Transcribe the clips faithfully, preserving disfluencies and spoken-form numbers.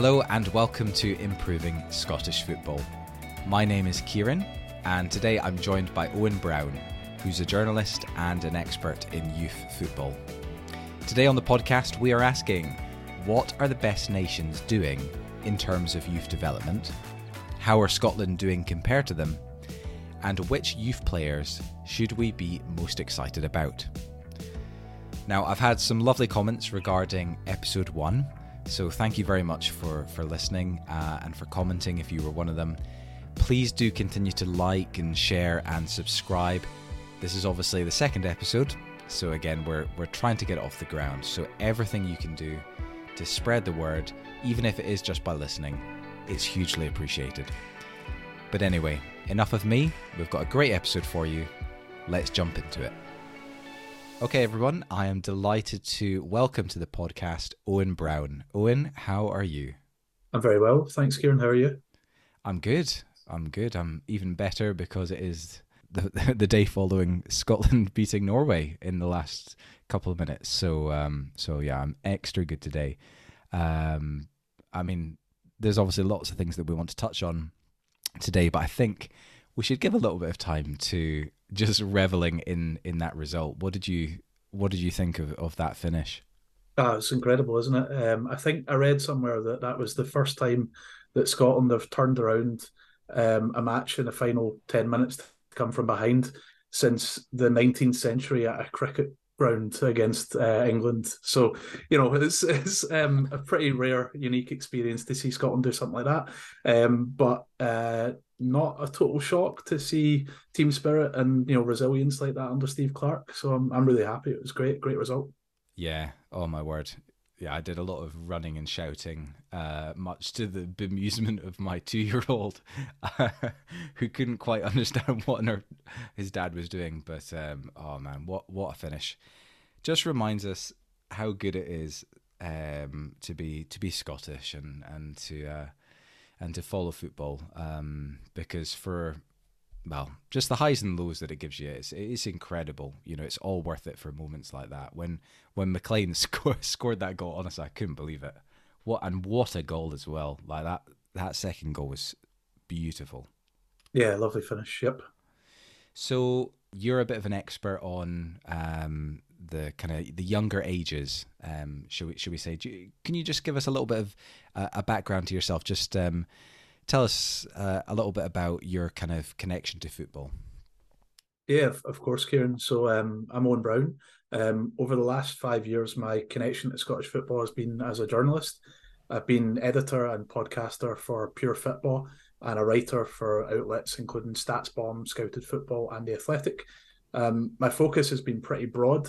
Hello and welcome to Improving Scottish Football. My name is Kieran and today I'm joined by Owen Brown, who's a journalist and an expert in youth football. Today on the podcast we are asking, what are the best nations doing in terms of youth development? How are Scotland doing compared to them? And which youth players should we be most excited about? Now, I've had some lovely comments regarding episode one, so thank you very much for, for listening uh, and for commenting if you were one of them. Please do continue to like and share and subscribe. This is obviously the second episode, so again, we're we're trying to get it off the ground. So everything you can do to spread the word, even if it is just by listening, it's hugely appreciated. But anyway, enough of me. We've got a great episode for you. Let's jump into it. Okay, everyone, I am delighted to welcome to the podcast Owen Brown. Owen, how are you? I'm very well. Thanks, Kieran. How are you? I'm good. I'm good. I'm even better because it is the the day following Scotland beating Norway in the last couple of minutes. So, um, so yeah, I'm extra good today. Um, I mean, there's obviously lots of things that we want to touch on today, but I think we should give a little bit of time to just reveling in, in that result. What did you what did you think of, of that finish? Oh, it's incredible, isn't it? Um, I think I read somewhere that that was the first time that Scotland have turned around um, a match in the final ten minutes to come from behind since the nineteenth century at a cricket ground against uh, England. So, you know, it's it's um, a pretty rare, unique experience to see Scotland do something like that. Um, but uh, not a total shock to see team spirit and, you know, resilience like that under Steve Clark. So I'm I'm really happy. It was great, great result. Yeah. Oh my word. Yeah, I did a lot of running and shouting, uh, much to the bemusement of my two-year-old, uh, who couldn't quite understand what on earth his dad was doing. But um, oh man, what what a finish! Just reminds us how good it is um, to be to be Scottish and and to. Uh, and to follow football, um, because for, well, just the highs and lows that it gives you, it's, it's incredible. You know, it's all worth it for moments like that. When when McLean score, scored that goal, honestly, I couldn't believe it. What And what a goal as well. Like that, that second goal was beautiful. Yeah, lovely finish, yep. So you're a bit of an expert on um, the kind of the younger ages, um, should we should we say? Do you, can you just give us a little bit of uh, a background to yourself? Just um, tell us uh, a little bit about your kind of connection to football. Yeah, of course, Kieran. So um, I'm Owen Brown. Um, over the last five years, my connection to Scottish football has been as a journalist. I've been editor and podcaster for Pure Football and a writer for outlets including Stats Bomb, Scouted Football and The Athletic. Um, my focus has been pretty broad,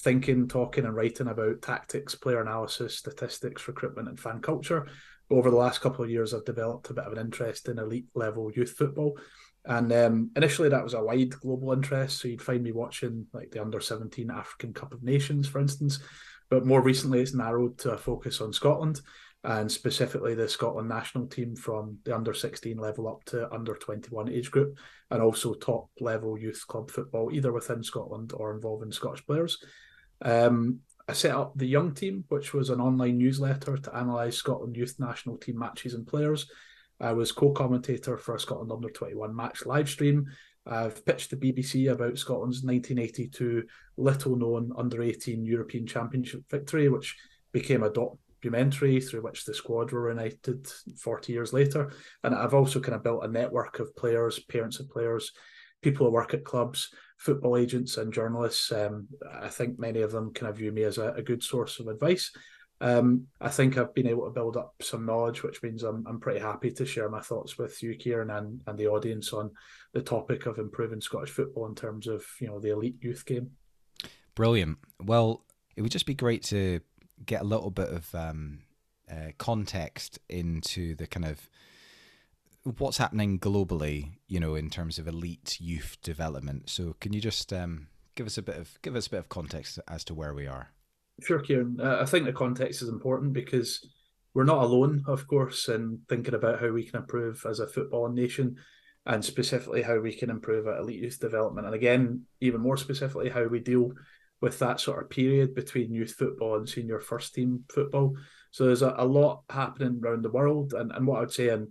thinking, talking and writing about tactics, player analysis, statistics, recruitment and fan culture. Over the last couple of years, I've developed a bit of an interest in elite level youth football. And um, initially that was a wide global interest. So you'd find me watching like the under seventeen African Cup of Nations, for instance. But more recently, it's narrowed to a focus on Scotland and specifically the Scotland national team from the under sixteen level up to under twenty-one age group, and also top-level youth club football, either within Scotland or involving Scottish players. Um, I set up The Young Team, which was an online newsletter to analyse Scotland youth national team matches and players. I was co-commentator for a Scotland under twenty-one match livestream. I've pitched the B B C about Scotland's nineteen eighty-two little-known under eighteen European Championship victory, which became a doc. documentary through which the squad were united forty years later. And I've also kind of built a network of players, parents of players, people who work at clubs, football agents and journalists. Um, I think many of them kind of view me as a, a good source of advice. Um, I think I've been able to build up some knowledge, which means I'm I'm pretty happy to share my thoughts with you, Kieran, and, and the audience on the topic of improving Scottish football in terms of, you know, the elite youth game. Brilliant. Well, it would just be great to get a little bit of um, uh, context into the kind of what's happening globally, you know, in terms of elite youth development. So, can you just um, give us a bit of give us a bit of context as to where we are? Sure, Kieran. Uh, I think the context is important because we're not alone, of course, in thinking about how we can improve as a football nation, and specifically how we can improve at elite youth development, and again, even more specifically, how we deal with that sort of period between youth football and senior first team football. So there's a, a lot happening around the world. And, and what I would say, and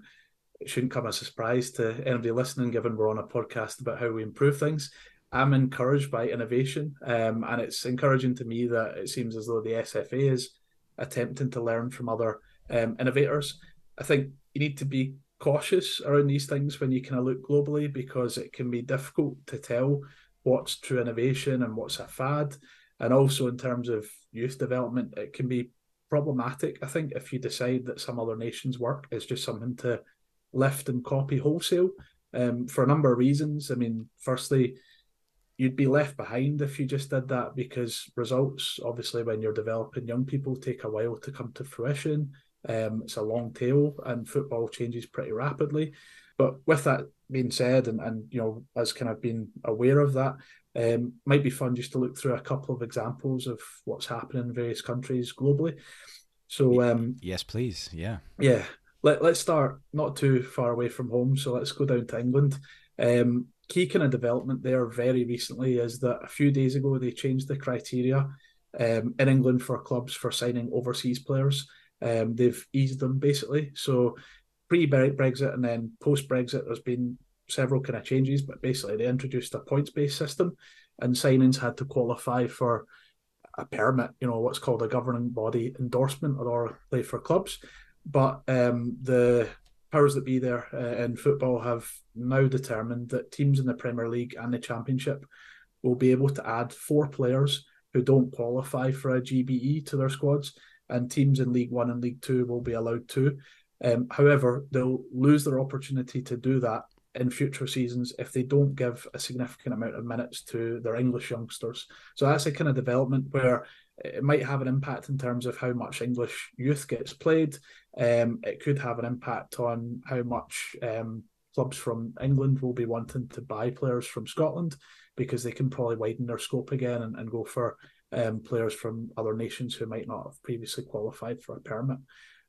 it shouldn't come as a surprise to anybody listening, given we're on a podcast about how we improve things, I'm encouraged by innovation. Um, and it's encouraging to me that it seems as though the S F A is attempting to learn from other um, innovators. I think you need to be cautious around these things when you kind of look globally, because it can be difficult to tell what's true innovation and what's a fad. And also in terms of youth development, it can be problematic, I think, if you decide that some other nation's work is just something to lift and copy wholesale, um, for a number of reasons. I mean, firstly, you'd be left behind if you just did that, because results, obviously, when you're developing young people, take a while to come to fruition. Um, it's a long tail, and football changes pretty rapidly. But with that being said, and, and you know, as kind of being aware of that, um, might be fun just to look through a couple of examples of what's happening in various countries globally. So, um, yes, please, yeah, yeah. Let, let's start not too far away from home. So let's go down to England. Um, key kind of development there very recently is that a few days ago they changed the criteria um, in England for clubs for signing overseas players. Um, they've eased them basically. So pre-Brexit and then post-Brexit, there's been several kind of changes, but basically they introduced a points-based system, and signings had to qualify for a permit, you know, what's called a governing body endorsement, or play for clubs. But um, the powers that be there uh, in football have now determined that teams in the Premier League and the Championship will be able to add four players who don't qualify for a G B E to their squads, and teams in League One and League Two will be allowed to. Um, however, they'll lose their opportunity to do that in future seasons if they don't give a significant amount of minutes to their English youngsters. So that's a kind of development where it might have an impact in terms of how much English youth gets played. Um, it could have an impact on how much um, clubs from England will be wanting to buy players from Scotland, because they can probably widen their scope again and, and go for um, players from other nations who might not have previously qualified for a permit.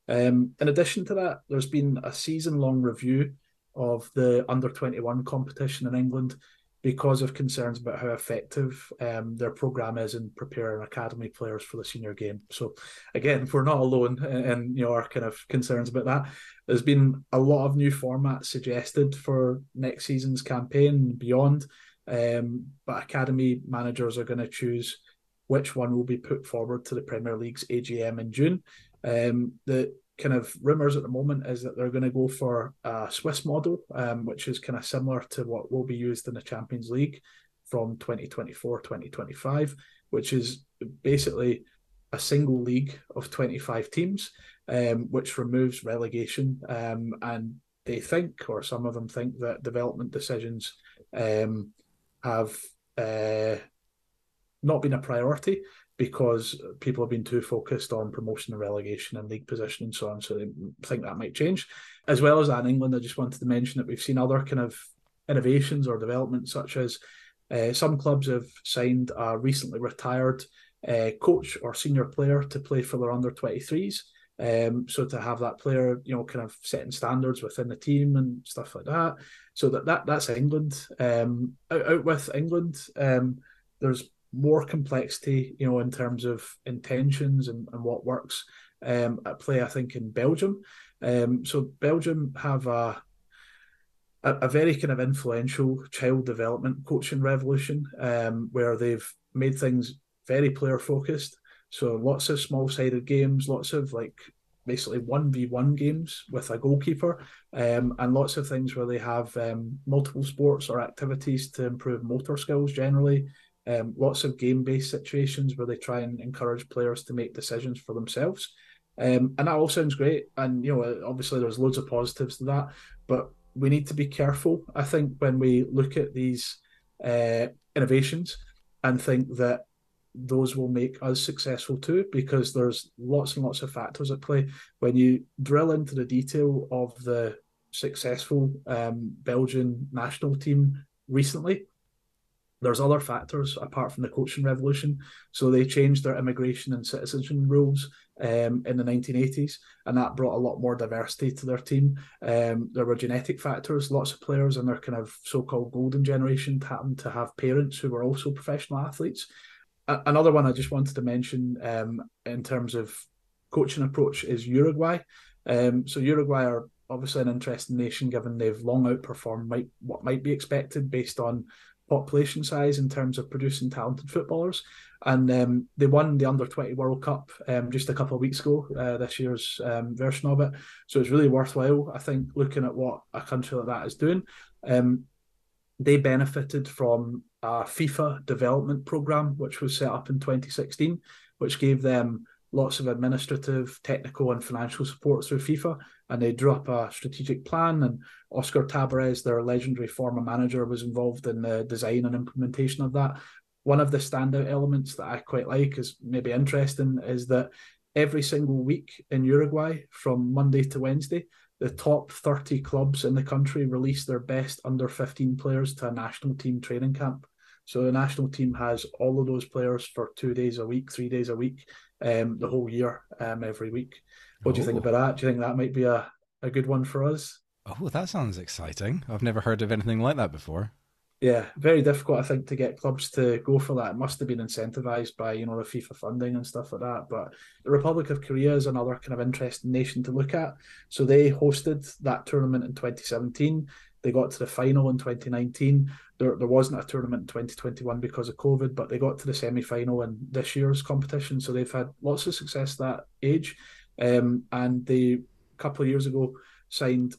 Um, in addition to that, there's been a season-long review of the under twenty-one competition in England because of concerns about how effective um, their programme is in preparing academy players for the senior game. So again, we're not alone in, in you know, our kind of concerns about that. There's been a lot of new formats suggested for next season's campaign and beyond, um, but academy managers are going to choose which one will be put forward to the Premier League's A G M in June. Um, the kind of rumours at the moment is that they're going to go for a Swiss model, um, which is kind of similar to what will be used in the Champions League from twenty twenty-four twenty twenty-five, which is basically a single league of twenty-five teams, um, which removes relegation. Um, and they think, or some of them think, that development decisions um, have uh, not been a priority, because people have been too focused on promotion and relegation and league position and so on. So they think that might change. As well as that, in England, I just wanted to mention that we've seen other kind of innovations or developments, such as uh, some clubs have signed a recently retired uh, coach or senior player to play for their under twenty-threes. Um, so to have that player, you know, kind of setting standards within the team and stuff like that. So that, that that's England. Um, out, out with England, um, there's more complexity, you know, in terms of intentions and, and what works um, at play, I think, in Belgium. Um, so Belgium have a, a a very kind of influential child development coaching revolution, um, where they've made things very player-focused. So lots of small-sided games, lots of, like, basically one v one games with a goalkeeper, um, and lots of things where they have um, multiple sports or activities to improve motor skills generally. Um, lots of game-based situations where they try and encourage players to make decisions for themselves. Um, and that all sounds great. And, you know, obviously there's loads of positives to that, but we need to be careful, I think, when we look at these uh, innovations and think that those will make us successful too, because there's lots and lots of factors at play. When you drill into the detail of the successful um, Belgian national team recently, there's other factors apart from the coaching revolution. So they changed their immigration and citizenship rules um, in the nineteen eighties, and that brought a lot more diversity to their team. Um, there were genetic factors. Lots of players in their kind of so-called golden generation happened to have parents who were also professional athletes. A- another one I just wanted to mention um, in terms of coaching approach is Uruguay. Um, so Uruguay are obviously an interesting nation, given they've long outperformed might, what might be expected based on population size in terms of producing talented footballers. And um, they won the under twenty World Cup um, just a couple of weeks ago, uh, this year's um, version of it. So it's really worthwhile, I think, looking at what a country like that is doing. Um, they benefited from a FIFA development programme, which was set up in twenty sixteen, which gave them lots of administrative, technical and financial support through FIFA, and they drew up a strategic plan, and Oscar Tabarez, their legendary former manager, was involved in the design and implementation of that. One of the standout elements that I quite like is maybe interesting is that every single week in Uruguay, from Monday to Wednesday, the top thirty clubs in the country release their best under fifteen players to a national team training camp. So the national team has all of those players for two days a week, three days a week, um, the whole year, um, every week. What do you think about that? Do you think that might be a, a good one for us? Oh, that sounds exciting. I've never heard of anything like that before. Yeah, very difficult, I think, to get clubs to go for that. It must have been incentivised by, you know, the FIFA funding and stuff like that. But the Republic of Korea is another kind of interesting nation to look at. So they hosted that tournament in twenty seventeen. They got to the final in twenty nineteen. There, there wasn't a tournament in twenty twenty-one because of COVID, but they got to the semi-final in this year's competition. So they've had lots of success that age. Um, and they, a couple of years ago, signed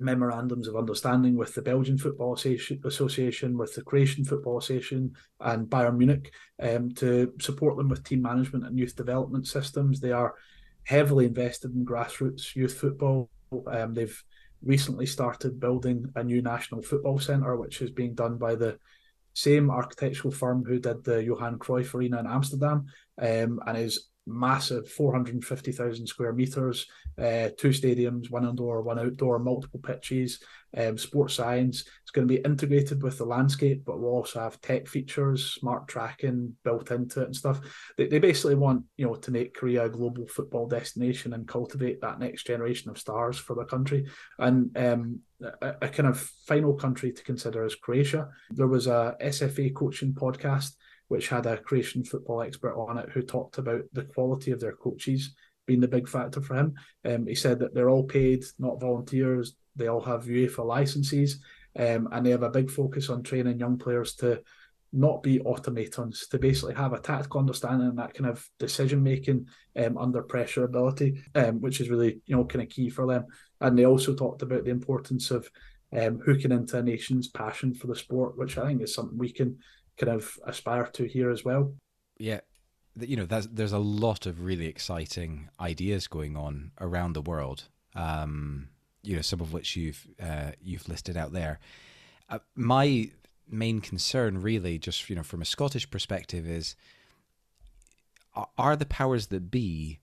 memorandums of understanding with the Belgian Football Association, with the Croatian Football Association and Bayern Munich um, to support them with team management and youth development systems. They are heavily invested in grassroots youth football. Um, they've recently started building a new national football centre, which is being done by the same architectural firm who did the Johan Cruyff Arena in Amsterdam, um, and is massive, four hundred fifty thousand square metres, uh, two stadiums, one indoor, one outdoor, multiple pitches, um, sports science. It's going to be integrated with the landscape, but we'll also have tech features, smart tracking built into it and stuff. They, they basically want, you know, to make Korea a global football destination and cultivate that next generation of stars for the country. And um, a, a kind of final country to consider is Croatia. There was a S F A coaching podcast which had a Croatian football expert on it who talked about the quality of their coaches being the big factor for him. Um, he said that they're all paid, not volunteers. They all have UEFA licenses, um, and they have a big focus on training young players to not be automatons, to basically have a tactical understanding and that kind of decision-making um, under pressure ability, um, which is really, you know, kind of key for them. And they also talked about the importance of um, hooking into a nation's passion for the sport, which I think is something we can kind of aspire to here as well. Yeah, you know, that's, there's a lot of really exciting ideas going on around the world. Um, you know, some of which you've uh, you've listed out there. Uh, my main concern, really, just you know, from a Scottish perspective, is: are the powers that be,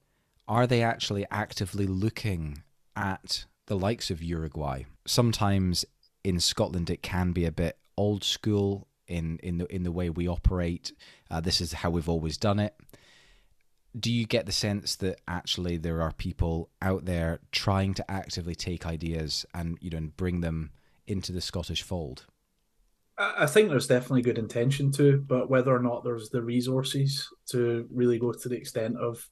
are they actually actively looking at the likes of Uruguay? Sometimes in Scotland, it can be a bit old school in in the in the way we operate. Uh, this is how we've always done it. Do you get the sense that actually there are people out there trying to actively take ideas and, you know, and bring them into the Scottish fold? I think there's definitely good intention to, but whether or not there's the resources to really go to the extent of,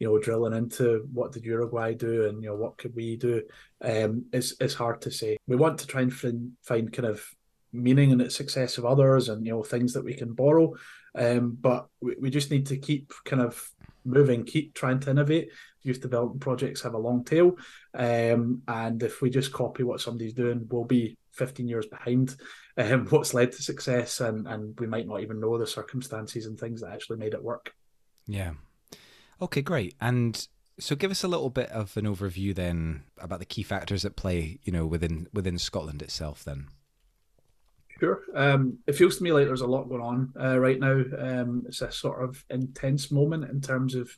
you know, drilling into what did Uruguay do and, you know, what could we do, um, is, is hard to say. We want to try and find, find kind of meaning in the success of others and, you know, things that we can borrow. Um, but we, we just need to keep kind of moving, keep trying to innovate. Youth development projects have a long tail. Um, and if we just copy what somebody's doing, we'll be fifteen years behind um, what's led to success. And, and we might not even know the circumstances and things that actually made it work. Yeah. Okay, great. And so give us a little bit of an overview then about the key factors at play, you know, within, within Scotland itself then. Sure. Um, it feels to me like there's a lot going on uh, right now. Um, it's a sort of intense moment in terms of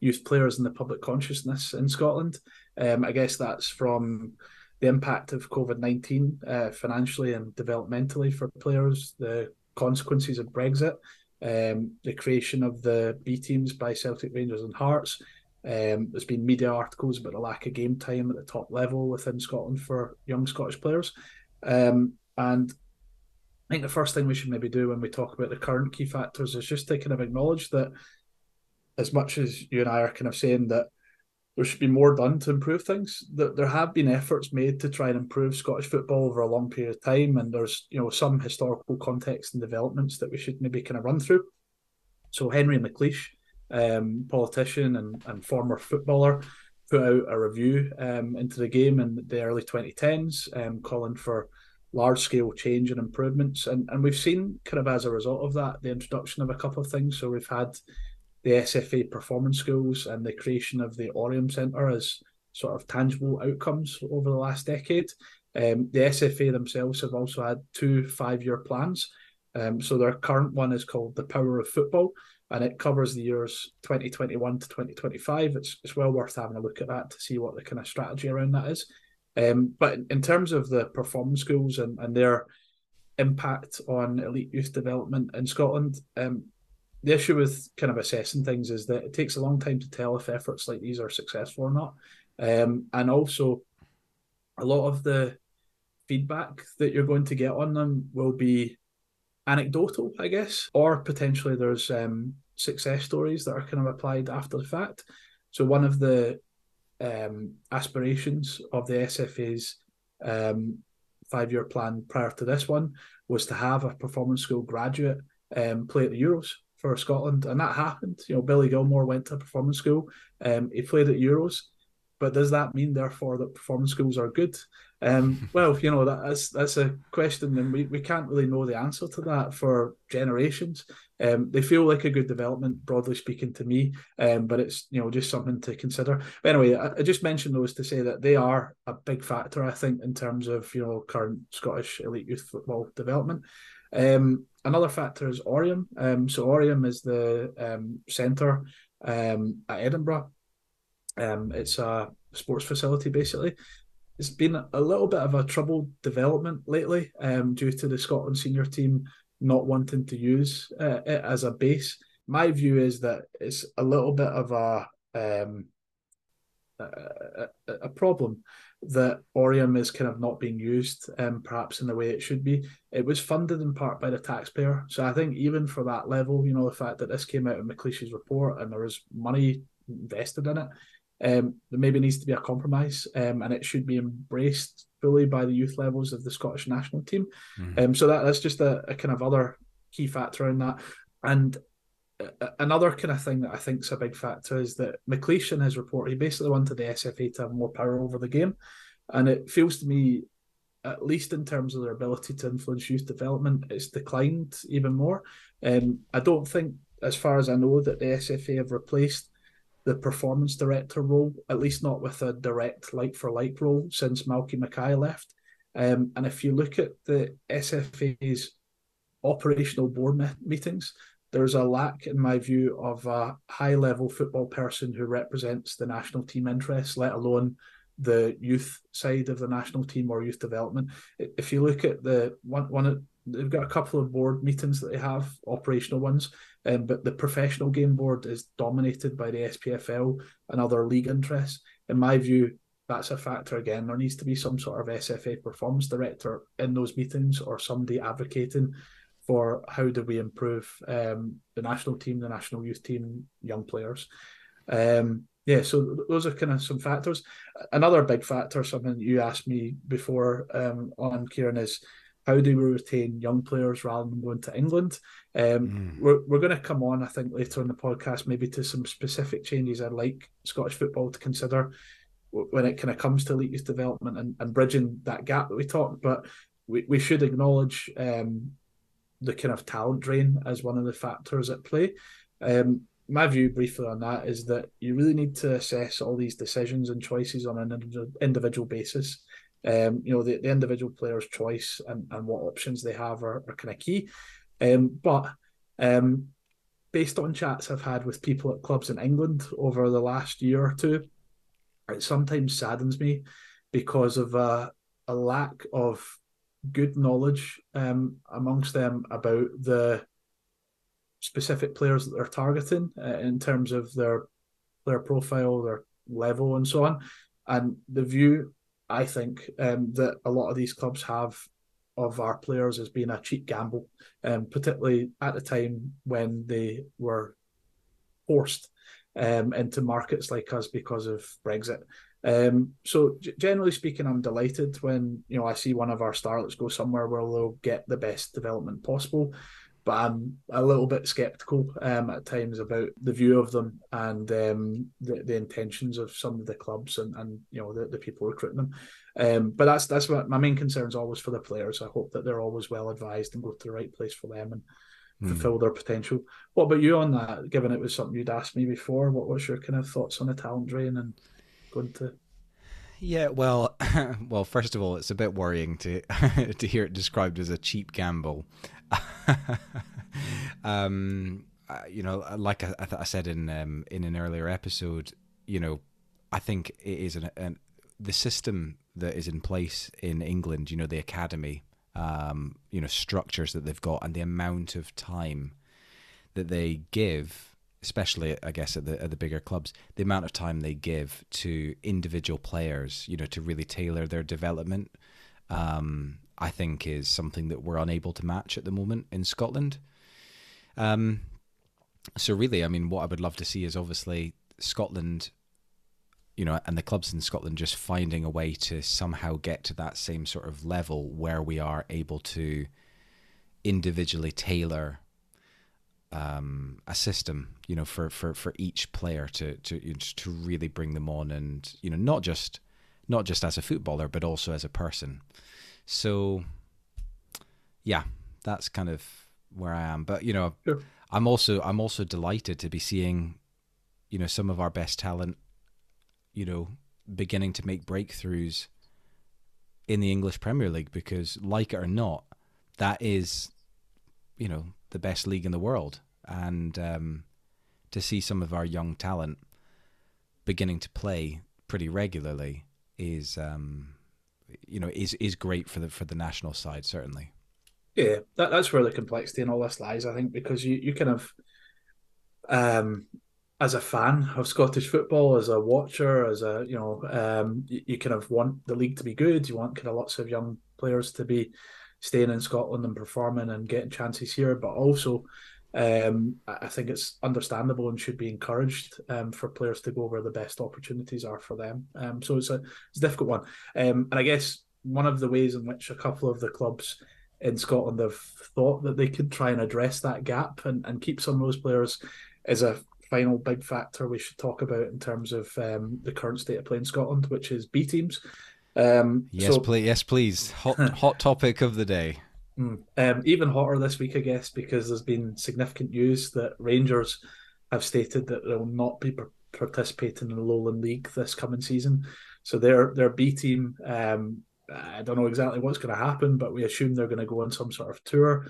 youth players and the public consciousness in Scotland. Um, I guess that's from the impact of COVID nineteen uh, financially and developmentally for players, the consequences of Brexit, um, the creation of the B teams by Celtic, Rangers and Hearts. Um, there's been media articles about the lack of game time at the top level within Scotland for young Scottish players. Um, and I think the first thing we should maybe do when we talk about the current key factors is just to kind of acknowledge that as much as you and I are kind of saying that there should be more done to improve things, that there have been efforts made to try and improve Scottish football over a long period of time, and there's, you know, some historical context and developments that we should maybe kind of run through. So Henry McLeish, um, politician and, and former footballer, put out a review um, into the game in the early twenty tens, um, calling for large-scale change and improvements. And, and we've seen, kind of as a result of that, the introduction of a couple of things. So we've had the S F A performance schools and the creation of the Orium Centre as sort of tangible outcomes over the last decade. Um, the S F A themselves have also had two five-year plans. Um, so their current one is called The Power of Football, and it covers the years twenty twenty-one to twenty twenty-five. It's, it's well worth having a look at that to see what the kind of strategy around that is. Um, but in terms of the performance schools and, and their impact on elite youth development in Scotland, um, the issue with kind of assessing things is that it takes a long time to tell if efforts like these are successful or not. Um, and also, a lot of the feedback that you're going to get on them will be anecdotal, I guess, or potentially there's um, success stories that are kind of applied after the fact. So one of the um, aspirations of the S F A's um, five-year plan prior to this one was to have a performance school graduate um, play at the Euros for Scotland, and that happened. You know, Billy Gilmore went to a performance school, um, he played at Euros, but does that mean, therefore, that performance schools are good? Um, well, you know, that, that's that's a question, and we, we can't really know the answer to that for generations. Um, they feel like a good development, broadly speaking, to me, um, but it's, you know, just something to consider. But anyway, I, I just mentioned those to say that they are a big factor, I think, in terms of, you know, current Scottish elite youth football development. Um, another factor is Orium. Um, so Orium is the um, centre um, at Edinburgh. Um, it's a sports facility, basically. It's been a little bit of a troubled development lately um, due to the Scotland senior team not wanting to use uh, it as a base. My view is that it's a little bit of a um, a, a problem that Orium is kind of not being used um, perhaps in the way it should be. It was funded in part by the taxpayer. So I think even for that level, you know, the fact that this came out of McLeish's report and there was money invested in it, Um, there maybe needs to be a compromise, um, and it should be embraced fully by the youth levels of the Scottish national team. Mm-hmm. Um, so that, that's just a, a kind of other key factor in that. And a, another kind of thing that I think is a big factor is that McLeish, in his report, he basically wanted the S F A to have more power over the game. And it feels to me, at least in terms of their ability to influence youth development, it's declined even more. Um, I don't think, as far as I know, that the S F A have replaced the performance director role, at least not with a direct like-for-like role since Malky Mackay left. Um, and if you look at the S F A's operational board me- meetings, there's a lack, in my view, of a high-level football person who represents the national team interests, let alone the youth side of the national team or youth development. If you look at the one, one they've got a couple of board meetings that they have, operational ones, um, but the professional game board is dominated by the S P F L and other league interests. In my view, that's a factor again. There needs to be some sort of S F A performance director in those meetings, or somebody advocating for how do we improve um, the national team, the national youth team, young players. Um, yeah, so those are kind of some factors. Another big factor, something you asked me before um, on, Kieran, is how do we retain young players rather than going to England? Um, mm. We're we're going to come on, I think, later in the podcast, maybe to some specific changes I'd like Scottish football to consider when it kind of comes to elite youth development and, and bridging that gap that we talked. But we, we should acknowledge um, the kind of talent drain as one of the factors at play. Um, my view briefly on that is that you really need to assess all these decisions and choices on an individual basis. Um, you know, the, the individual player's choice and, and what options they have are, are kind of key. Um, but um, based on chats I've had with people at clubs in England over the last year or two, it sometimes saddens me because of a, a lack of good knowledge um, amongst them about the specific players that they're targeting uh, in terms of their player profile, their level, and so on. And the view, I think, um, that a lot of these clubs have of our players as being a cheap gamble, um, particularly at the time when they were forced um, into markets like us because of Brexit. Um, so g- generally speaking, I'm delighted when, you know, I see one of our starlets go somewhere where they'll get the best development possible. But I'm a little bit sceptical um, at times about the view of them and um, the, the intentions of some of the clubs and, and you know, the, the people recruiting them. Um, but that's that's what my main concern is always for the players. I hope that they're always well advised and go to the right place for them and mm. fulfil their potential. What about you on that? Given it was something you'd asked me before, what was your kind of thoughts on the talent drain and going to? Yeah, well, well, first of all, it's a bit worrying to to hear it described as a cheap gamble. um, you know, like I, I said in um, in an earlier episode, you know, I think it is an, an the system that is in place in England. You know, the academy, um, you know, structures that they've got and the amount of time that they give. Especially, I guess, at the at the bigger clubs, the amount of time they give to individual players, you know, to really tailor their development, um, I think is something that we're unable to match at the moment in Scotland. Um, so really, I mean, what I would love to see is obviously Scotland, you know, and the clubs in Scotland just finding a way to somehow get to that same sort of level where we are able to individually tailor Um, a system, you know, for, for, for each player to to you know, to really bring them on, and you know, not just not just as a footballer, but also as a person. So, yeah, that's kind of where I am. But you know, sure. I'm also I'm also delighted to be seeing, you know, some of our best talent, you know, beginning to make breakthroughs in the English Premier League, because, like it or not, that is, you know, the best league in the world, and um, to see some of our young talent beginning to play pretty regularly is, um, you know, is is great for the for the national side, certainly. Yeah, that, that's where the complexity in all this lies, I think, because you you kind of, um, as a fan of Scottish football, as a watcher, as a you know, um, you, you kind of want the league to be good. You want kind of lots of young players to be staying in Scotland and performing and getting chances here, but also um, I think it's understandable and should be encouraged um, for players to go where the best opportunities are for them. Um, so it's a, it's a difficult one. Um, and I guess one of the ways in which a couple of the clubs in Scotland have thought that they could try and address that gap and, and keep some of those players is a final big factor we should talk about in terms of um, the current state of play in Scotland, which is B teams. Um, yes, so, please. Yes, please. Hot, hot topic of the day. Um, even hotter this week, I guess, because there's been significant news that Rangers have stated that they will not be participating in the Lowland League this coming season. So their their B team, um, I don't know exactly what's going to happen, but we assume they're going to go on some sort of tour,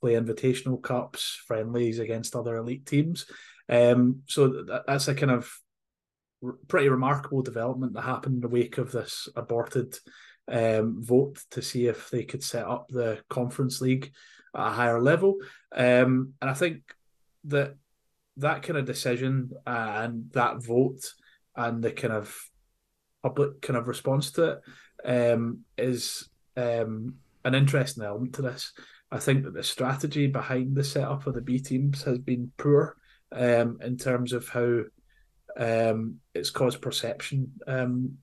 play invitational cups, friendlies against other elite teams. Um, so that, that's a kind of pretty remarkable development that happened in the wake of this aborted um, vote to see if they could set up the Conference League at a higher level. Um, and I think that that kind of decision and that vote and the kind of public kind of response to it um, is um, an interesting element to this. I think that the strategy behind the setup of the B teams has been poor um, in terms of how Um, it's caused perception um,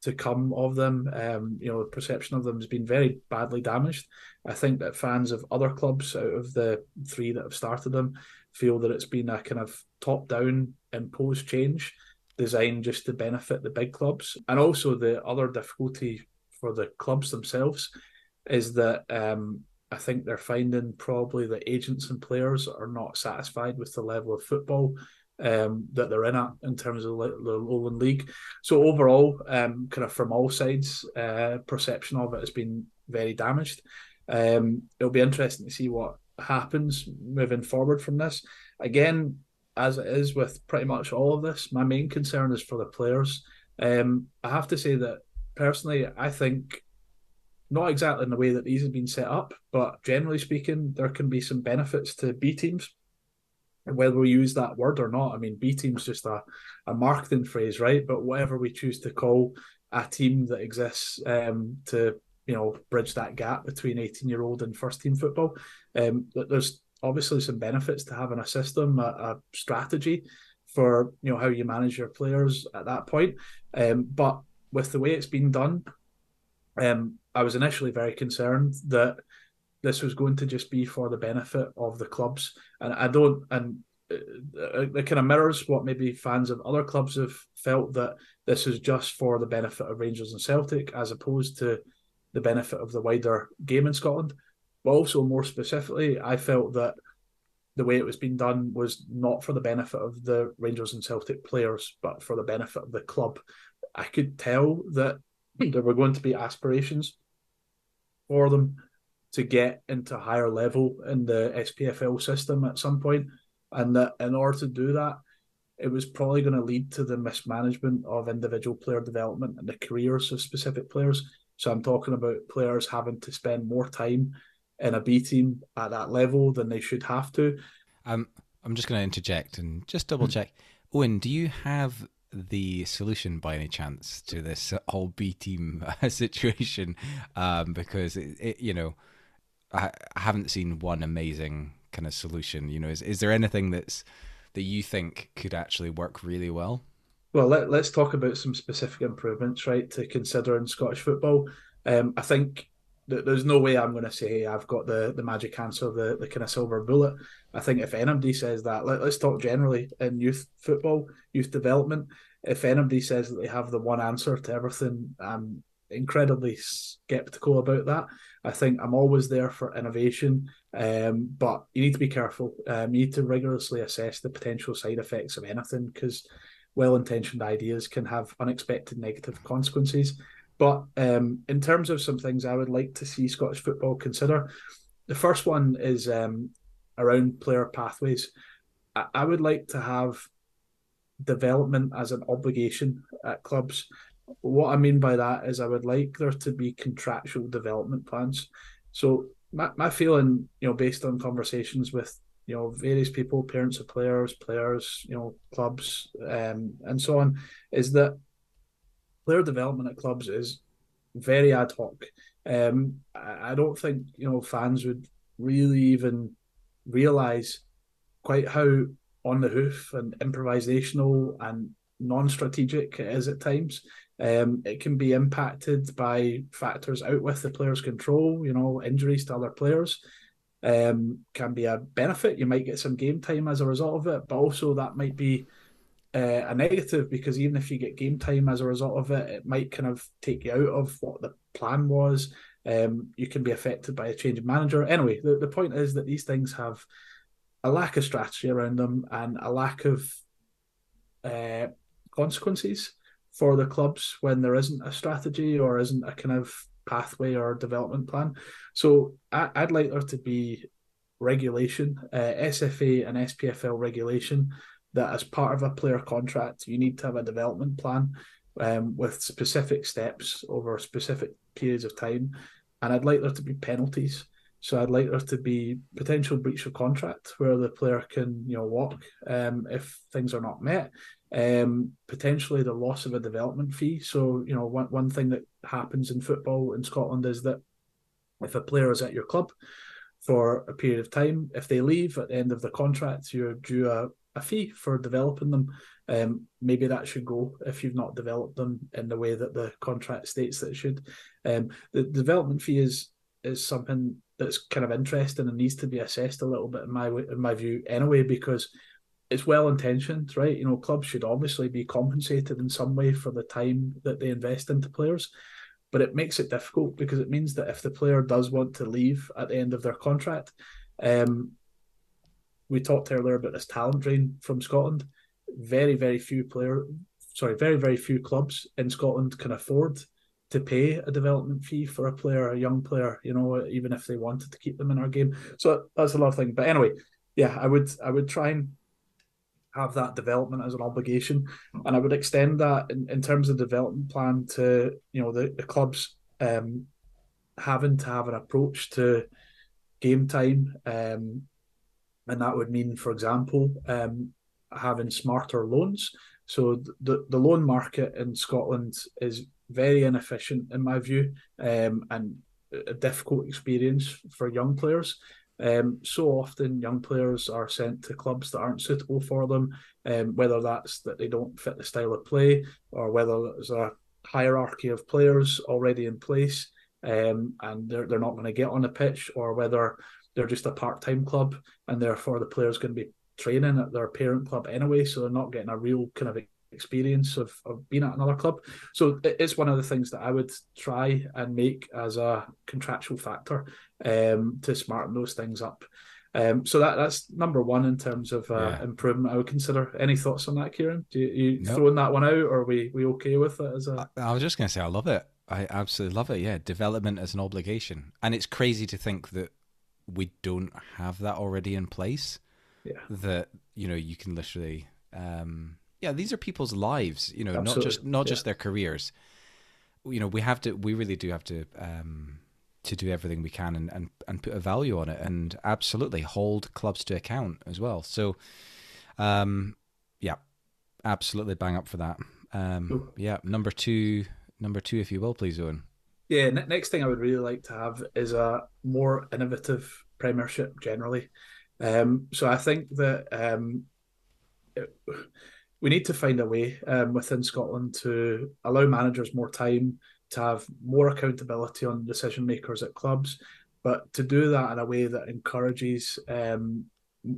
to come of them. Um, you know, the perception of them has been very badly damaged. I think that fans of other clubs out of the three that have started them feel that it's been a kind of top-down imposed change designed just to benefit the big clubs. And also the other difficulty for the clubs themselves is that um, I think they're finding probably that agents and players are not satisfied with the level of football Um, that they're in at in terms of the Lowland League. So overall, um, kind of from all sides, uh, perception of it has been very damaged. Um, it'll be interesting to see what happens moving forward from this. Again, as it is with pretty much all of this, my main concern is for the players. Um, I have to say that personally, I think not exactly in the way that these have been set up, but generally speaking, there can be some benefits to B teams. Whether we use that word or not, I mean, B team's just a, a marketing phrase, right? But whatever we choose to call a team that exists um, to, you know, bridge that gap between eighteen-year-old and first-team football, um, there's obviously some benefits to having a system, a, a strategy for, you know, how you manage your players at that point. Um, but with the way it's been done, um, I was initially very concerned that this was going to just be for the benefit of the clubs. And I don't, and it, it kind of mirrors what maybe fans of other clubs have felt, that this is just for the benefit of Rangers and Celtic as opposed to the benefit of the wider game in Scotland. But also more specifically, I felt that the way it was being done was not for the benefit of the Rangers and Celtic players, but for the benefit of the club. I could tell that there were going to be aspirations for them to get into a higher level in the S P F L system at some point, and that in order to do that, it was probably going to lead to the mismanagement of individual player development and the careers of specific players. So I'm talking about players having to spend more time in a B team at that level than they should have to. Um, I'm just going to interject and just double check. Owen, do you have the solution by any chance to this whole B team situation? Um, because, it, it, you know, I, I haven't seen one amazing kind of solution. You know, is, is there anything that's that you think could actually work really well? Well, let, let's talk about some specific improvements, right, to consider in Scottish football. Um, I think there's no way I'm going to say, hey, I've got the, the magic answer, the, the kind of silver bullet. I think if anybody says that, let, let's talk generally in youth football, youth development. If anybody says that they have the one answer to everything, I'm incredibly sceptical about that. I think I'm always there for innovation, um, but you need to be careful. Um, you need to rigorously assess the potential side effects of anything, because well-intentioned ideas can have unexpected negative consequences. But um, in terms of some things I would like to see Scottish football consider, the first one is um, around player pathways. I-, I would like to have development as an obligation at clubs. What I mean by that is I would like there to be contractual development plans. So my, my feeling, you know, based on conversations with, you know, various people, parents of players, players, you know, clubs, um, and so on, is that player development at clubs is very ad hoc. Um, I don't think, you know, fans would really even realise quite how on the hoof and improvisational and non-strategic it is at times. Um, it can be impacted by factors out with the player's control, you know, injuries to other players. Um, can be a benefit. You might get some game time as a result of it, but also that might be Uh, a negative, because even if you get game time as a result of it, it might kind of take you out of what the plan was. Um, you can be affected by a change of manager. Anyway, the, the point is that these things have a lack of strategy around them and a lack of uh, consequences for the clubs when there isn't a strategy or isn't a kind of pathway or development plan. So I, I'd like there to be regulation, uh, S F A and S P F L regulation, that as part of a player contract, you need to have a development plan um, with specific steps over specific periods of time. And I'd like there to be penalties. So I'd like there to be potential breach of contract where the player can, you know, walk um, if things are not met. Um, potentially the loss of a development fee. So, you know, one, one thing that happens in football in Scotland is that if a player is at your club for a period of time, if they leave at the end of the contract, you're due a a fee for developing them. Um, maybe that should go if you've not developed them in the way that the contract states that it should. Um, the development fee is is something that's kind of interesting and needs to be assessed a little bit in my in my view anyway, because it's well-intentioned, right? You know, clubs should obviously be compensated in some way for the time that they invest into players, but it makes it difficult because it means that if the player does want to leave at the end of their contract, um, we talked earlier about this talent drain from Scotland. Very, very few player, sorry, very, very few clubs in Scotland can afford to pay a development fee for a player, a young player, you know, even if they wanted to keep them in our game. So that's a lot of thing. But anyway, yeah, I would I would try and have that development as an obligation. And I would extend that in, in terms of development plan to, you know, the, the clubs um, having to have an approach to game time, um, and that would mean, for example, um, having smarter loans. So the, the loan market in Scotland is very inefficient, in my view, um, and a difficult experience for young players. Um, so often young players are sent to clubs that aren't suitable for them, um, whether that's that they don't fit the style of play or whether there's a hierarchy of players already in place, um, and they're, they're not going to get on the pitch, or whether they're just a part-time club and therefore the player's going to be training at their parent club anyway, so they're not getting a real kind of experience of, of being at another club. So it's one of the things that I would try and make as a contractual factor, um, to smarten those things up. Um, so that that's number one in terms of uh, yeah. improvement I would consider. Any thoughts on that, Kieran? Do you, you nope. throwing that one out, or are we, we okay with it? As a... I, I was just going to say, I love it. I absolutely love it. Yeah, development as an obligation. And it's crazy to think that we don't have that already in place. Yeah. That, you know, you can literally... Um, yeah, these are people's lives, you know, absolutely. not just not yeah. just their careers. You know, we have to, we really do have to um, to do everything we can and, and and put a value on it, and absolutely hold clubs to account as well. So, um, yeah, absolutely bang up for that. Um, cool. Yeah, number two, number two, if you will, please, Owen. Yeah, next thing I would really like to have is a more innovative Premiership generally. Um, so I think that. Um, it, We need to find a way um, within Scotland to allow managers more time, to have more accountability on decision makers at clubs, but to do that in a way that encourages um,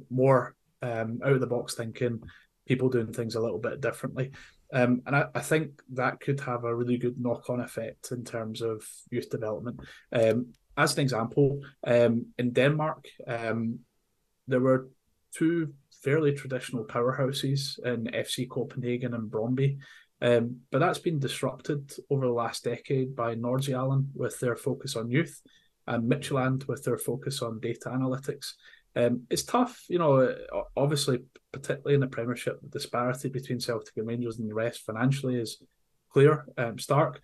more um, out-of-the-box thinking, people doing things a little bit differently. Um, and I, I think that could have a really good knock-on effect in terms of youth development. Um, as an example, um, in Denmark, um, there were two... fairly traditional powerhouses in F C Copenhagen and Brøndby. Um, but that's been disrupted over the last decade by Nordsjælland with their focus on youth and Midtjylland with their focus on data analytics. Um, it's tough, you know, obviously, particularly in the Premiership, the disparity between Celtic and Rangers and the rest financially is clear and stark.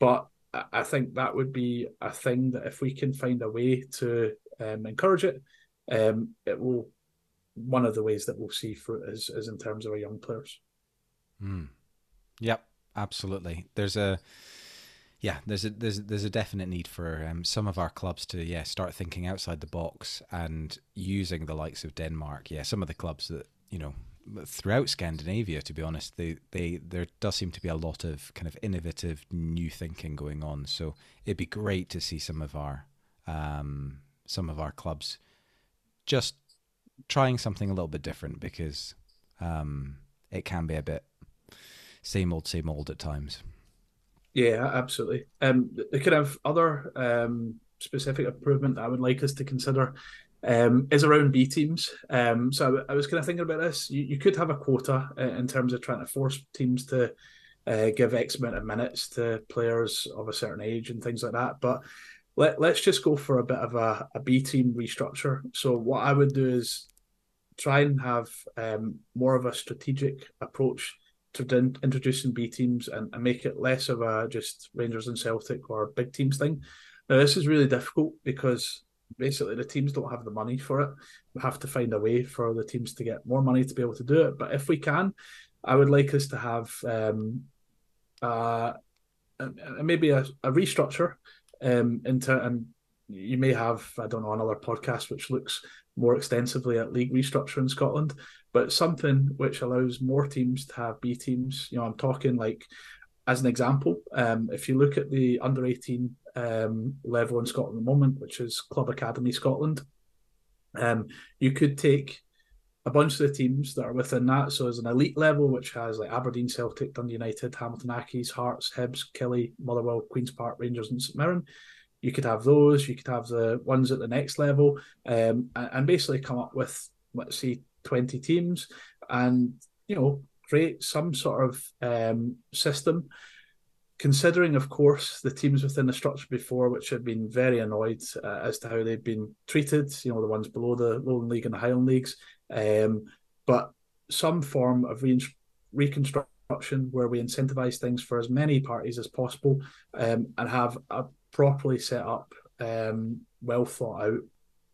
But I think that would be a thing that if we can find a way to um, encourage it, um, it will... one of the ways that we'll see fruit is, is in terms of our young players. Mm. Yep, absolutely. There's a, yeah, there's a, there's, there's a definite need for um, some of our clubs to, yeah, start thinking outside the box and using the likes of Denmark. Yeah. Some of the clubs that, you know, throughout Scandinavia, to be honest, they, they, there does seem to be a lot of kind of innovative new thinking going on. So it'd be great to see some of our, um, some of our clubs just, trying something a little bit different, because um, it can be a bit same old, same old at times. Yeah, absolutely. Um, the kind of other um, specific improvement that I would like us to consider um, is around B teams. Um, so I, I was kind of thinking about this. You, you could have a quota in terms of trying to force teams to uh, give X amount of minutes to players of a certain age and things like that. But Let, let's just go for a bit of a, a B team restructure. So what I would do is try and have um, more of a strategic approach to d- introducing B teams and, and make it less of a just Rangers and Celtic or big teams thing. Now, this is really difficult because basically the teams don't have the money for it. We have to find a way for the teams to get more money to be able to do it. But if we can, I would like us to have um, uh, maybe a, a restructure. Um, into, and you may have, I don't know, another podcast which looks more extensively at league restructure in Scotland, but something which allows more teams to have B teams. You know, I'm talking like, as an example, um, if you look at the under eighteen um, level in Scotland at the moment, which is Club Academy Scotland, um, you could take a bunch of the teams that are within that. So as an elite level, which has like Aberdeen, Celtic, Dundee United, Hamilton Accies, Hearts, Hibs, Kelly, Motherwell, Queen's Park, Rangers and St Mirren. You could have those. You could have the ones at the next level, um, and, and basically come up with, let's see, twenty teams, and, you know, create some sort of um, system, considering, of course, the teams within the structure before, which have been very annoyed uh, as to how they've been treated, you know, the ones below the Lowland League and the Highland Leagues. Um, but some form of re- reconstruction where we incentivize things for as many parties as possible, um, and have a properly set up, um, well thought out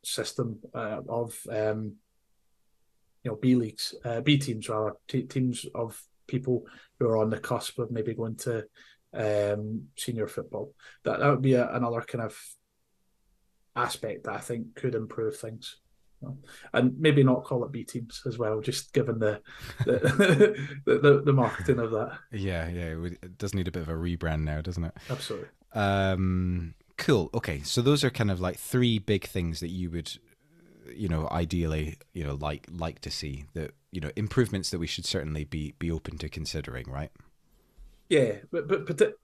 system uh, of um, you know, B leagues, uh, B teams rather, t- teams of people who are on the cusp of maybe going to um, senior football. That that would be a, another kind of aspect that I think could improve things. And maybe not call it B teams as well, just given the the, the, the, the marketing of that. Yeah, yeah, it does need a bit of a rebrand now, doesn't it? Absolutely. Um, cool. Okay, so those are kind of like three big things that you would, you know, ideally, you know, like like to see, that, you know, improvements that we should certainly be be open to considering, right? Yeah, but but, but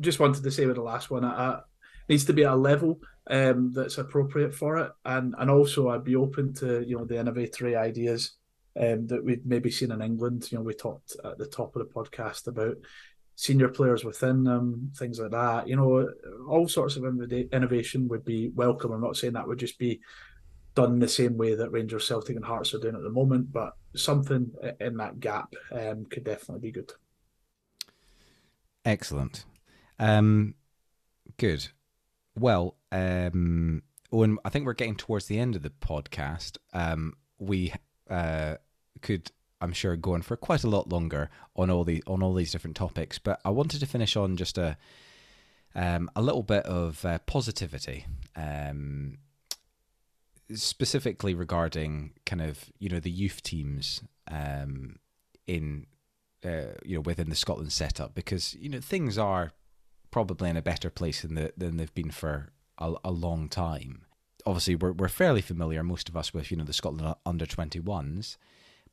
just wanted to say with the last one, I, needs to be at a level um, that's appropriate for it, and and also I'd be open to, you know, the innovatory ideas um, that we've maybe seen in England. You know, we talked at the top of the podcast about senior players within them, things like that. You know, all sorts of innovation would be welcome. I'm not saying that would just be done the same way that Rangers, Celtic and Hearts are doing at the moment, but something in that gap um, could definitely be good. Excellent. Um, good. Well, um, Owen, I think we're getting towards the end of the podcast. Um, we uh, could, I'm sure, go on for quite a lot longer on all the on all these different topics, but I wanted to finish on just a um, a little bit of uh, positivity, um, specifically regarding kind of, you know, the youth teams um, in uh, you know, within the Scotland setup, because, you know, things are probably in a better place than the, than they've been for a, a long time. Obviously, we're we're fairly familiar, most of us, with, you know, the Scotland under twenty-ones,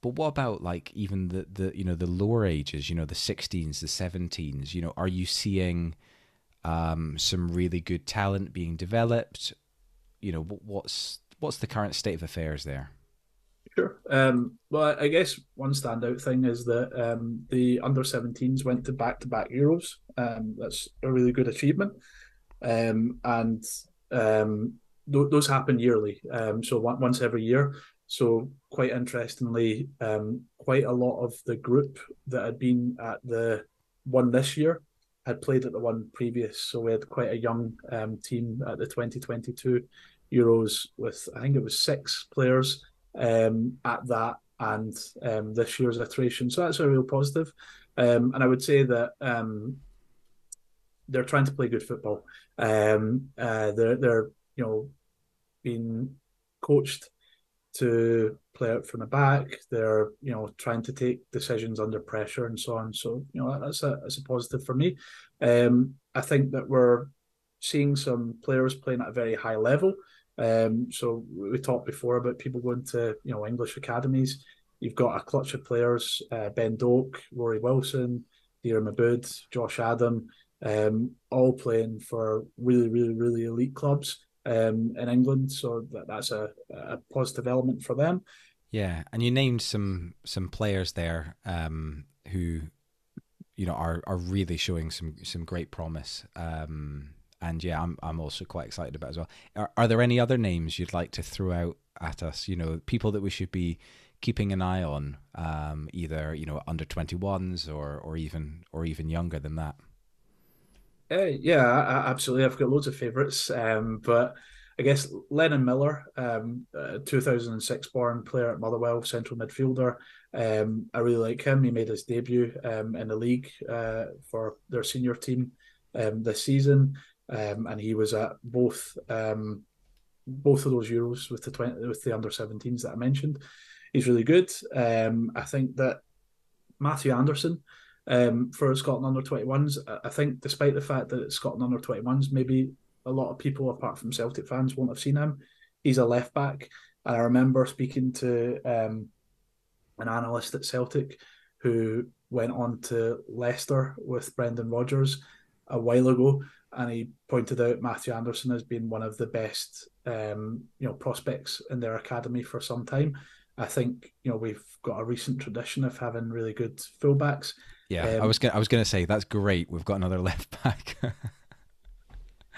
but what about like even the, the, you know, the lower ages, you know, the sixteens, the seventeens? You know, are you seeing um, some really good talent being developed? You know, what's what's the current state of affairs there? Sure. Um, well, I guess one standout thing is that um, the under seventeens went to back-to-back Euros. Um, that's a really good achievement. Um, and um, th- those happen yearly, um, so w- once every year. So quite interestingly, um, quite a lot of the group that had been at the one this year had played at the one previous. So we had quite a young um, team at the twenty twenty-two Euros with, I think it was six players Um, at that, and um, this year's iteration. So that's a real positive. Um, and I would say that um, they're trying to play good football. Um, uh, they're, they're, you know, being coached to play out from the back. They're, you know, trying to take decisions under pressure and so on. So, you know, that's a, that's a positive for me. Um, I think that we're seeing some players playing at a very high level. Um, so we talked before about people going to, you know, English academies. You've got a clutch of players, uh, Ben Doak, Rory Wilson, Dear Mabud, Josh Adam, um, all playing for really, really, really elite clubs um, in England. So that, that's a, a positive element for them. Yeah, and you named some some players there um, who, you know, are are really showing some some great promise. Um And yeah, I'm I'm also quite excited about it as well. Are, are there any other names you'd like to throw out at us? You know, people that we should be keeping an eye on, um, either, you know, under twenty-ones or or even or even younger than that. Uh, yeah, I, absolutely. I've got loads of favourites, um, but I guess Lennon Miller, um, uh, two thousand six born player at Motherwell, central midfielder. Um, I really like him. He made his debut um, in the league uh, for their senior team um, this season. Um, and he was at both um, both of those Euros with the twenty, with the under seventeens that I mentioned. He's really good. Um, I think that Matthew Anderson um, for Scotland under twenty-ones, I think despite the fact that it's Scotland under twenty-ones, maybe a lot of people apart from Celtic fans won't have seen him. He's a left back. And I remember speaking to um, an analyst at Celtic who went on to Leicester with Brendan Rodgers a while ago, and he pointed out Matthew Anderson as being one of the best, um, you know, prospects in their academy for some time. I think, you know, we've got a recent tradition of having really good fullbacks. Yeah, um, I was gonna, I was going to say that's great. We've got another left back.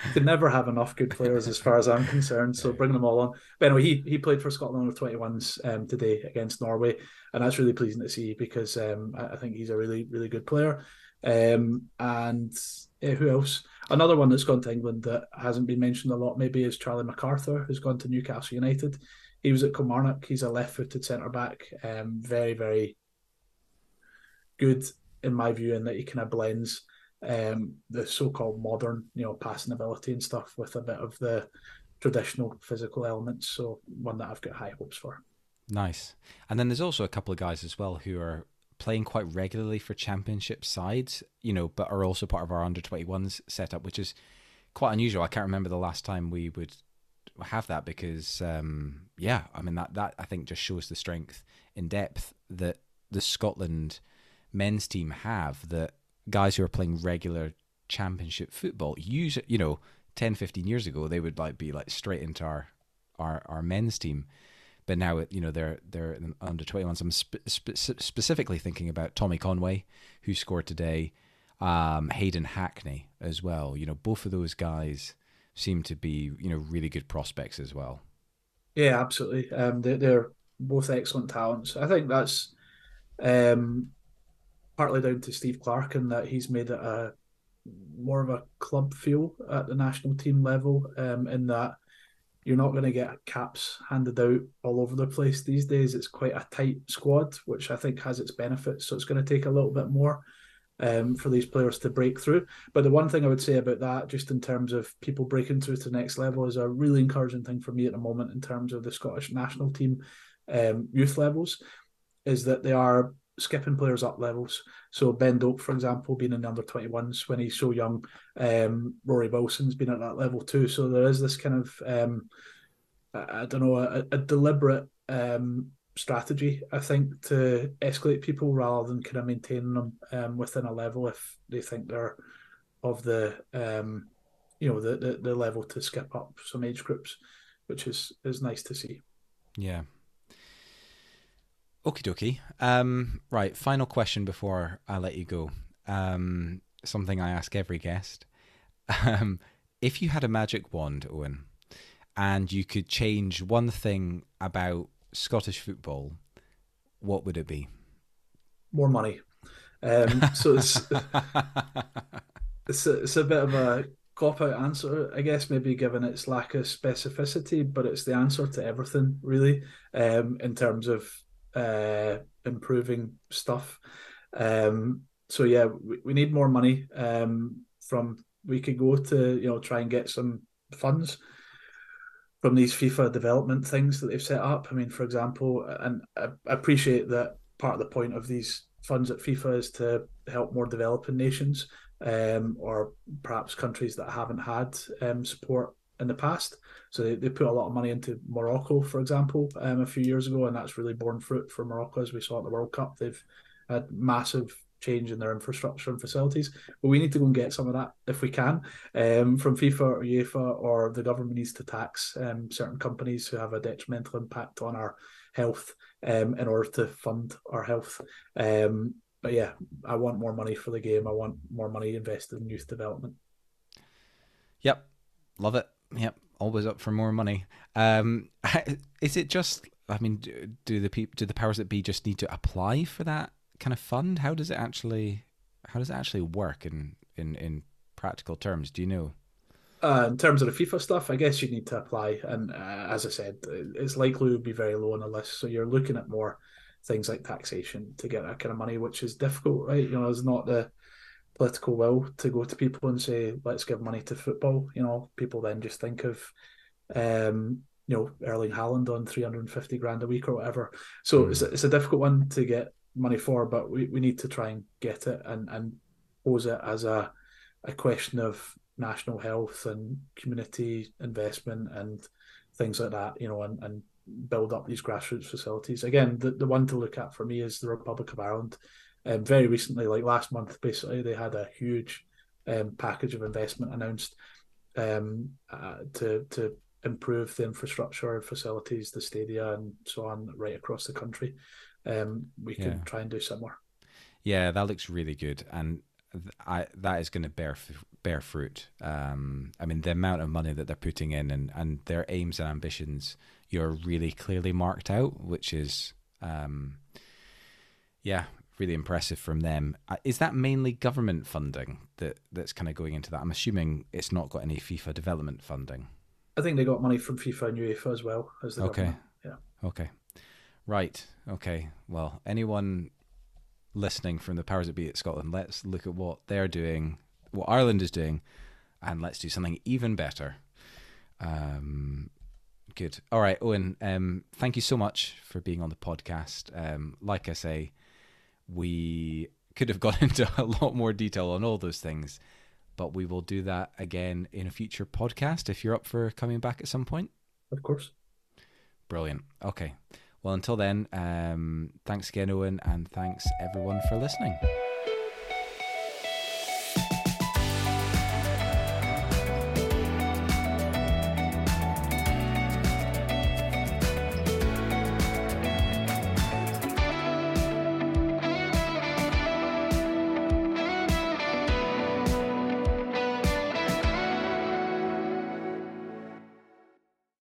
You can never have enough good players, as far as I'm concerned. So bring them all on. But anyway, he he played for Scotland under twenty-ones um, today against Norway, and that's really pleasing to see, because um, I, I think he's a really really good player. Um, and uh, who else? Another one that's gone to England that hasn't been mentioned a lot maybe is Charlie MacArthur, who's gone to Newcastle United. He was at Kilmarnock. He's a left-footed centre-back. Um, very, very good, in my view, in that he kind of blends um, the so-called modern, you know, passing ability and stuff with a bit of the traditional physical elements. So one that I've got high hopes for. Nice. And then there's also a couple of guys as well who are playing quite regularly for championship sides, you know, but are also part of our under twenty-ones setup, which is quite unusual. I can't remember the last time we would have that because, um, yeah, I mean, that, that I think just shows the strength in depth that the Scotland men's team have, that guys who are playing regular championship football, use, you know, ten, fifteen years ago, they would like be like straight into our, our, our men's team. But now, you know, they're they're under twenty-ones. I'm spe- spe- specifically thinking about Tommy Conway, who scored today, um, Hayden Hackney as well. You know, both of those guys seem to be, you know, really good prospects as well. Yeah, absolutely. Um, they're, they're both excellent talents. I think that's um, partly down to Steve Clark and that he's made it a more of a club feel at the national team level, um, in that you're not going to get caps handed out all over the place these days. It's quite a tight squad, which I think has its benefits. So it's going to take a little bit more um, for these players to break through. But the one thing I would say about that, just in terms of people breaking through to the next level, is a really encouraging thing for me at the moment in terms of the Scottish national team um, youth levels, is that they are skipping players up levels. So Ben Doak, for example, being in the under twenty-ones when he's so young, um, Rory Wilson's been at that level too. So there is this kind of, um, I don't know, a, a deliberate um, strategy, I think, to escalate people rather than kind of maintaining them um, within a level if they think they're of the, um, you know, the, the the level to skip up some age groups, which is is nice to see. Yeah. Okie dokie. Um, right, final question before I let you go. Um, something I ask every guest. Um, if you had a magic wand, Owen, and you could change one thing about Scottish football, what would it be? More money. Um, so it's, it's, a, it's a bit of a cop-out answer, I guess, maybe given its lack of specificity, but it's the answer to everything, really, um, in terms of Uh, improving stuff. Um, so yeah, we, we need more money. Um, from we could go to, you know, try and get some funds from these FIFA development things that they've set up. I mean, for example, and I appreciate that part of the point of these funds at FIFA is to help more developing nations, um, or perhaps countries that haven't had um, support in the past. So they, they put a lot of money into Morocco, for example, um, a few years ago, and that's really borne fruit for Morocco, as we saw at the World Cup. They've had massive change in their infrastructure and facilities. But we need to go and get some of that, if we can, um, from FIFA or UEFA, or the government needs to tax um, certain companies who have a detrimental impact on our health um, in order to fund our health. Um, but yeah, I want more money for the game. I want more money invested in youth development. Yep, love it. Yep, always up for more money. Um, is it just? I mean, do, do the people, do the powers that be just need to apply for that kind of fund? How does it actually? How does it actually work in in, in practical terms? Do you know? Uh, in terms of the FIFA stuff, I guess you need to apply, and uh, as I said, it's likely to be very low on the list. So you're looking at more things like taxation to get that kind of money, which is difficult, right? You know, there's not the political will to go to people and say, let's give money to football. You know, people then just think of, um, you know, Erling Haaland on three hundred fifty grand a week or whatever. So mm. it's, it's a difficult one to get money for, but we, we need to try and get it and, and pose it as a, a question of national health and community investment and things like that, you know, and, and build up these grassroots facilities. Again, the, the one to look at for me is the Republic of Ireland. Um, very recently, like last month, basically, they had a huge um, package of investment announced um, uh, to to improve the infrastructure and facilities, the stadia and so on, right across the country. Um, we yeah. could try and do similar. Yeah, that looks really good, and I, that is going to bear bear fruit. Um, I mean, the amount of money that they're putting in and, and their aims and ambitions, you're really clearly marked out, which is, um, yeah. really impressive from them. Is that mainly government funding that, that's kind of going into that? I'm assuming it's not got any FIFA development funding. I think they got money from FIFA and UEFA as well as the okay. government. Yeah. Okay. Right. Okay. Well, anyone listening from the powers that be at Scotland, let's look at what they're doing, what Ireland is doing, and let's do something even better. Um, good. All right, Owen, um, thank you so much for being on the podcast. Um, like I say, we could have gone into a lot more detail on all those things, but we will do that again in a future podcast if you're up for coming back at some point. Of course. Brilliant. Okay. Well, until then, um, thanks again, Owen, and thanks everyone for listening.